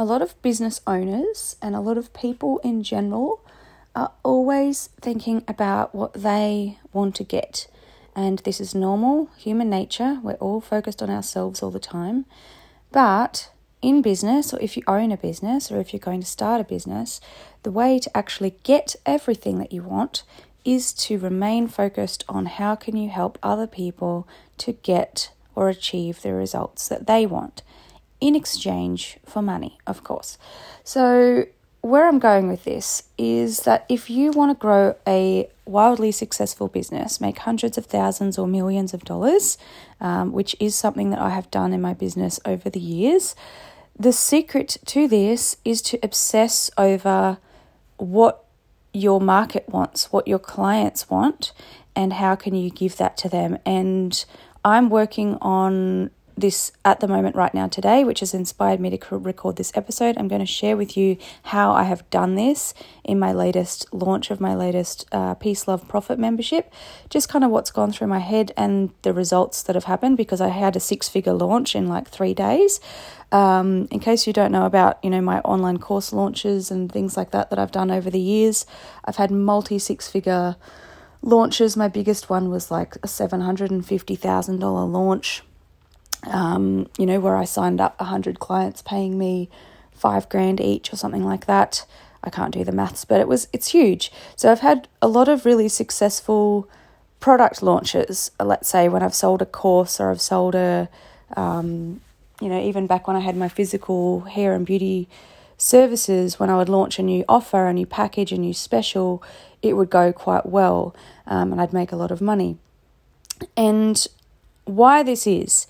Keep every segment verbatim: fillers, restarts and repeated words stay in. a lot of business owners and a lot of people in general are always thinking about what they want to get. And this is normal human nature. We're all focused on ourselves all the time. But in business, or if you own a business, or if you're going to start a business, the way to actually get everything that you want is to remain focused on how can you help other people to get or achieve the results that they want in exchange for money, of course. So where I'm going with this is that if you want to grow a wildly successful business, make hundreds of thousands or millions of dollars, um, which is something that I have done in my business over the years, the secret to this is to obsess over what your market wants, what your clients want, and how can you give that to them. And I'm working on this at the moment right now today, which has inspired me to record this episode. I'm going to share with you how I have done this in my latest launch of my latest uh, Peace Love Profit membership, just kind of what's gone through my head and the results that have happened, because I had a six-figure launch in like three days. Um, in case you don't know about, you know, my online course launches and things like that that I've done over the years, I've had multi six-figure launches. My biggest one was like a seven hundred fifty thousand dollars launch. Um, you know, where I signed up one hundred clients paying me five grand each or something like that. I can't do the maths, but it was it's huge. So I've had a lot of really successful product launches, let's say when I've sold a course or I've sold a, um, you know, even back when I had my physical hair and beauty services, when I would launch a new offer, a new package, a new special, it would go quite well, um, and I'd make a lot of money. And why this is...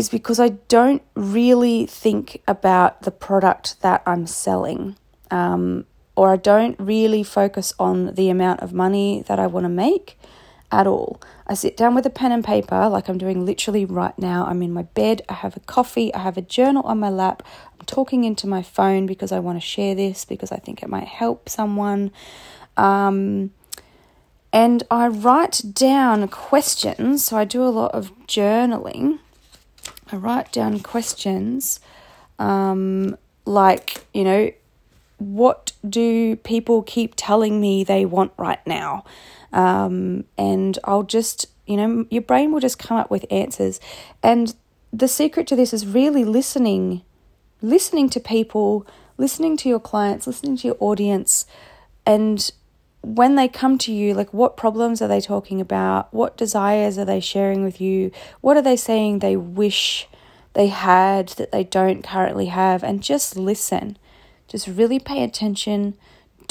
is because I don't really think about the product that I'm selling, um, or I don't really focus on the amount of money that I want to make at all. I sit down with a pen and paper like I'm doing literally right now. I'm in my bed, I have a coffee, I have a journal on my lap, I'm talking into my phone because I want to share this, because I think it might help someone. Um and I write down questions, so I do a lot of journaling. I write down questions um, like, you know, what do people keep telling me they want right now? Um, and I'll just, you know, your brain will just come up with answers. And the secret to this is really listening, listening to people, listening to your clients, listening to your audience. And when they come to you, like, what problems are they talking about? What desires are they sharing with you? What are they saying they wish they had that they don't currently have? And just listen. Just really pay attention,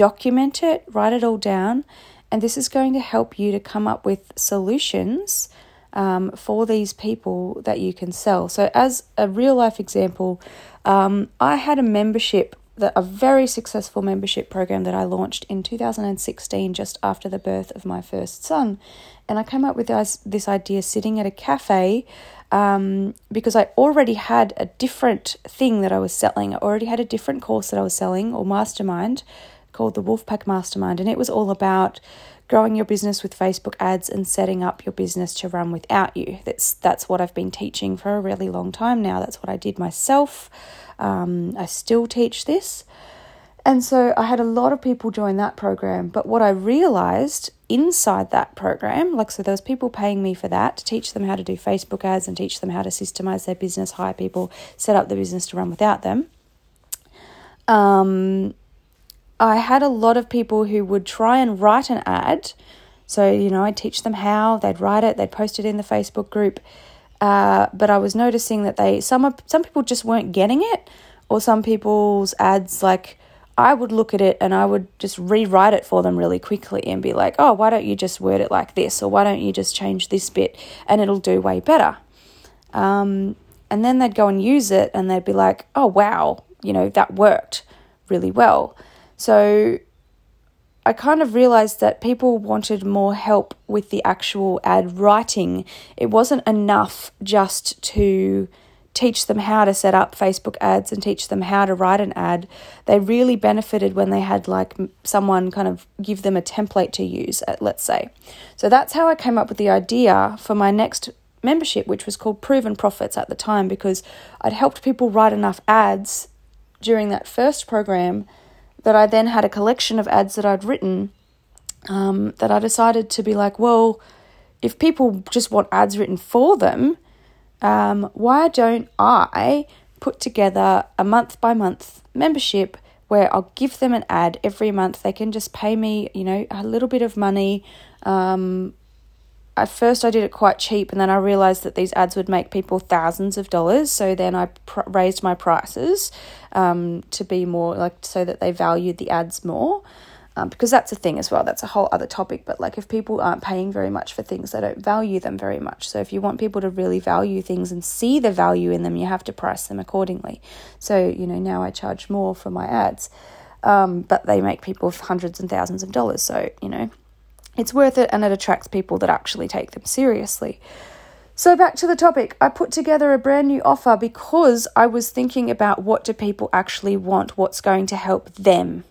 document it, write it all down. And this is going to help you to come up with solutions um, for these people that you can sell. So as a real life example, um, I had a membership That a very successful membership program that I launched in two thousand sixteen, just after the birth of my first son. And I came up with this, this idea sitting at a cafe um, because I already had a different thing that I was selling. I already had a different course that I was selling, or mastermind, called the Wolfpack Mastermind. And it was all about growing your business with Facebook ads and setting up your business to run without you. That's that's what I've been teaching for a really long time now. That's what I did myself. Um, I still teach this. And so I had a lot of people join that program. But what I realized inside that program, like, so there was people paying me for that, to teach them how to do Facebook ads and teach them how to systemize their business, hire people, set up the business to run without them. Um. I had a lot of people who would try and write an ad. So, you know, I'd teach them how, they'd write it, they'd post it in the Facebook group. Uh, but I was noticing that they some some people just weren't getting it, or some people's ads, like, I would look at it and I would just rewrite it for them really quickly and be like, oh, why don't you just word it like this? Or why don't you just change this bit and it'll do way better? Um, and then they'd go and use it and they'd be like, oh, wow, you know, that worked really well. So I kind of realized that people wanted more help with the actual ad writing. It wasn't enough just to teach them how to set up Facebook ads and teach them how to write an ad. They really benefited when they had, like, someone kind of give them a template to use, let's say. So that's how I came up with the idea for my next membership, which was called Proven Profits at the time, because I'd helped people write enough ads during that first program that I then had a collection of ads that I'd written um, that I decided to be like, well, if people just want ads written for them, um, why don't I put together a month-by-month membership where I'll give them an ad every month. They can just pay me, you know, a little bit of money. Um, at first I did it quite cheap, and then I realized that these ads would make people thousands of dollars. So then I pr- raised my prices um, to be more like so that they valued the ads more. Um, because that's a thing as well. That's a whole other topic. But like if people aren't paying very much for things, they don't value them very much. So if you want people to really value things and see the value in them, you have to price them accordingly. So, you know, now I charge more for my ads, um, but they make people hundreds and thousands of dollars. So, you know, it's worth it, and it attracts people that actually take them seriously. So back to the topic, I put together a brand new offer because I was thinking about what do people actually want, what's going to help them.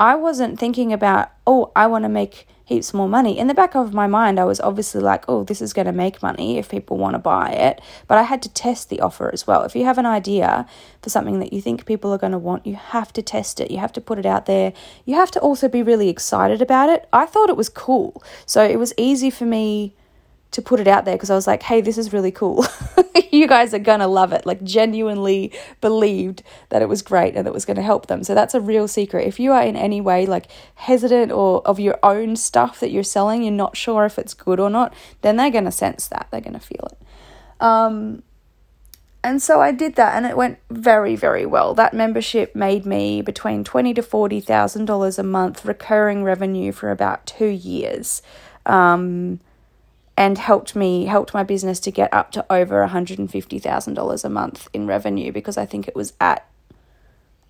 I wasn't thinking about, oh, I want to make heaps more money. In the back of my mind, I was obviously like, oh, this is going to make money if people want to buy it. But I had to test the offer as well. If you have an idea for something that you think people are going to want, you have to test it. You have to put it out there. You have to also be really excited about it. I thought it was cool. So it was easy for me to put it out there because I was like, hey, this is really cool. You guys are going to love it. Like, genuinely believed that it was great and that it was going to help them. So that's a real secret. If you are in any way like hesitant or of your own stuff that you're selling, you're not sure if it's good or not, then they're going to sense that. They're going to feel it. Um, and so I did that, and it went very, very well. That membership made me between twenty thousand dollars to forty thousand dollars a month recurring revenue for about two years. Um and helped me, helped my business to get up to over one hundred fifty thousand dollars a month in revenue, because I think it was at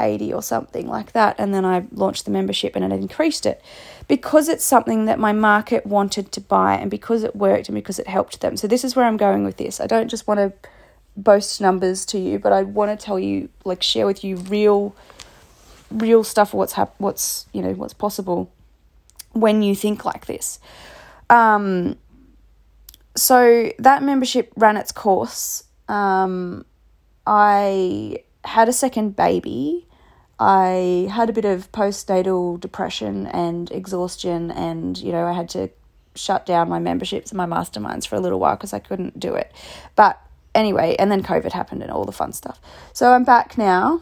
eighty or something like that. And then I launched the membership and it increased it because it's something that my market wanted to buy, and because it worked, and because it helped them. So this is where I'm going with this. I don't just want to boast numbers to you, but I want to tell you, like share with you real, real stuff, what's hap- what's, you know, what's possible when you think like this. Um, So that membership ran its course. Um, I had a second baby. I had a bit of postnatal depression and exhaustion, and, you know, I had to shut down my memberships and my masterminds for a little while because I couldn't do it. But anyway, and then COVID happened and all the fun stuff. So I'm back now.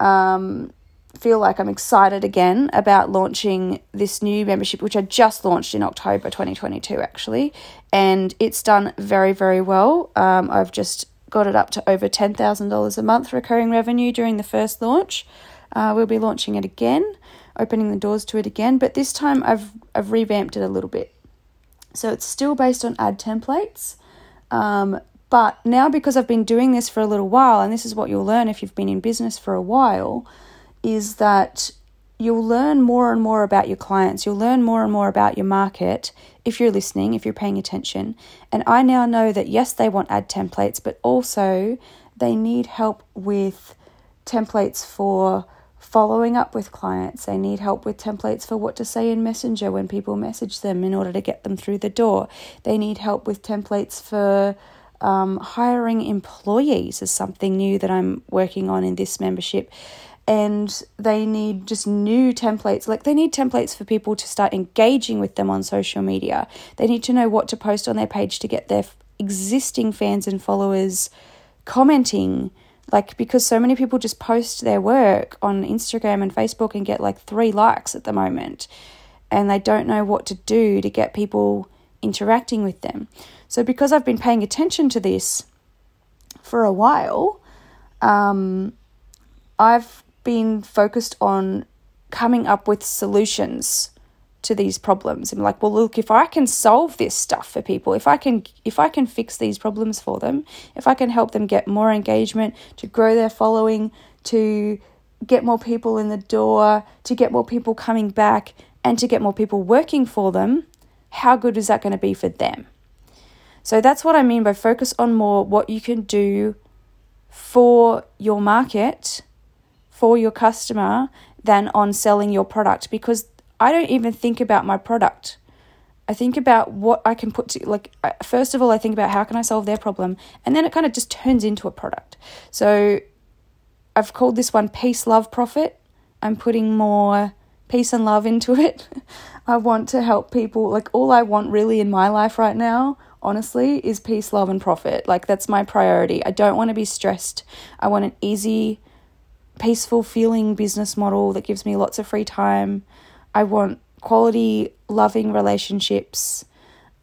Um, feel like I'm excited again about launching this new membership, which I just launched in October twenty twenty-two, actually, and it's done very, very well. Um, I've just got it up to over ten thousand dollars a month recurring revenue during the first launch. Uh, we'll be launching it again, opening the doors to it again, but this time I've I've revamped it a little bit. So it's still based on ad templates, um, but now because I've been doing this for a little while, and this is what you'll learn if you've been in business for a while, is that you'll learn more and more about your clients. You'll learn more and more about your market if you're listening, if you're paying attention. And I now know that, yes, they want ad templates, but also they need help with templates for following up with clients. They need help with templates for what to say in Messenger when people message them in order to get them through the door. They need help with templates for um, hiring employees, is something new that I'm working on in this membership. And they need just new templates. Like, they need templates for people to start engaging with them on social media. They need to know what to post on their page to get their existing fans and followers commenting. Like, because so many people just post their work on Instagram and Facebook and get like three likes at the moment, and they don't know what to do to get people interacting with them. So because I've been paying attention to this for a while, um, I've been focused on coming up with solutions to these problems. I'm like, well, look, if I can solve this stuff for people, if I can if I can fix these problems for them, if I can help them get more engagement, to grow their following, to get more people in the door, to get more people coming back, and to get more people working for them, how good is that going to be for them? So that's what I mean by focus on more what you can do for your market, for your customer, than on selling your product, because I don't even think about my product. I think about what I can put to, like, first of all, I think about how can I solve their problem, and then it kind of just turns into a product. So I've called this one Peace Love Profit. I'm putting more peace and love into it. I want to help people. Like, all I want really in my life right now, honestly, is peace, love, and profit. Like, that's my priority. I don't want to be stressed. I want an easy, peaceful feeling business model that gives me lots of free time. I want quality, loving relationships.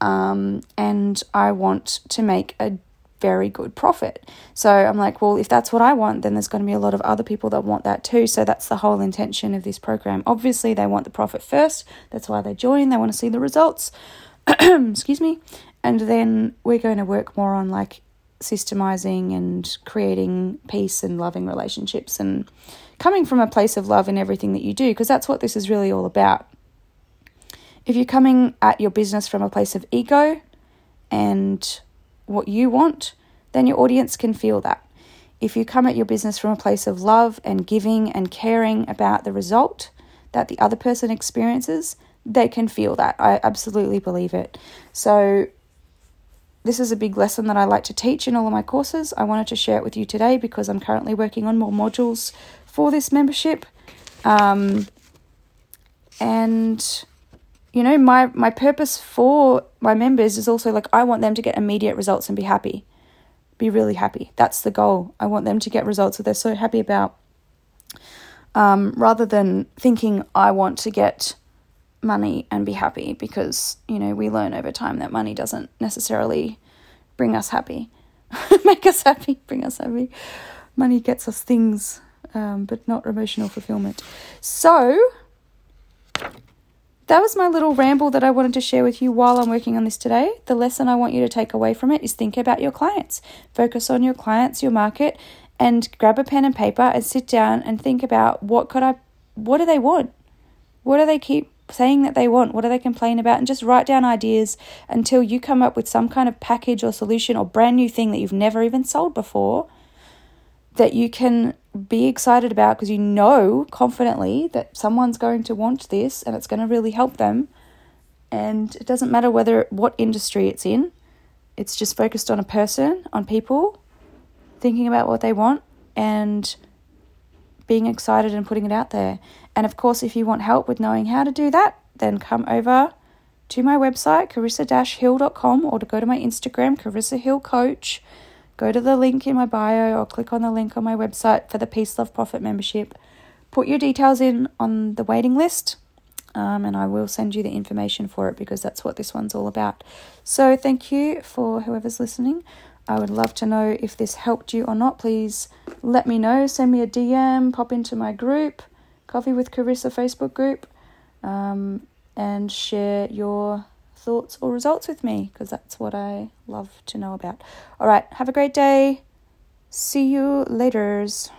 Um, and I want to make a very good profit. So I'm like, well, if that's what I want, then there's going to be a lot of other people that want that too. So that's the whole intention of this program. Obviously, they want the profit first. That's why they join. They want to see the results. Excuse me. And then we're going to work more on like systemizing and creating peace and loving relationships and coming from a place of love in everything that you do, because that's what this is really all about. If you're coming at your business from a place of ego and what you want, then your audience can feel that. If you come at your business from a place of love and giving and caring about the result that the other person experiences, they can feel that. I absolutely believe it. So this is a big lesson that I like to teach in all of my courses. I wanted to share it with you today because I'm currently working on more modules for this membership. Um, and... You know, my, my purpose for my members is also like, I want them to get immediate results and be happy, be really happy. That's the goal. I want them to get results that they're so happy about, um, rather than thinking I want to get money and be happy, because, you know, we learn over time that money doesn't necessarily bring us happy, make us happy, bring us happy. Money gets us things, um, but not emotional fulfillment. So... that was my little ramble that I wanted to share with you while I'm working on this today. The lesson I want you to take away from it is think about your clients. Focus on your clients, your market, and grab a pen and paper and sit down and think about what could I, what do they want? What do they keep saying that they want? What do they complain about? And just write down ideas until you come up with some kind of package or solution or brand new thing that you've never even sold before that you can be excited about, because you know confidently that someone's going to want this and it's going to really help them. And it doesn't matter whether what industry it's in. It's just focused on a person, on people, thinking about what they want and being excited and putting it out there. And of course, if you want help with knowing how to do that, then come over to my website, carissa dash hill dot com, or to go to my Instagram, carissa hill coach. Go to the link in my bio or click on the link on my website for the Peace, Love, Profit membership. Put your details in on the waiting list, um, and I will send you the information for it, because that's what this one's all about. So thank you for whoever's listening. I would love to know if this helped you or not. Please let me know. Send me a D M, pop into my group, Coffee with Carissa Facebook group, um, and share your thoughts or results with me, because that's what I love to know about. All right, have a great day. See you laters.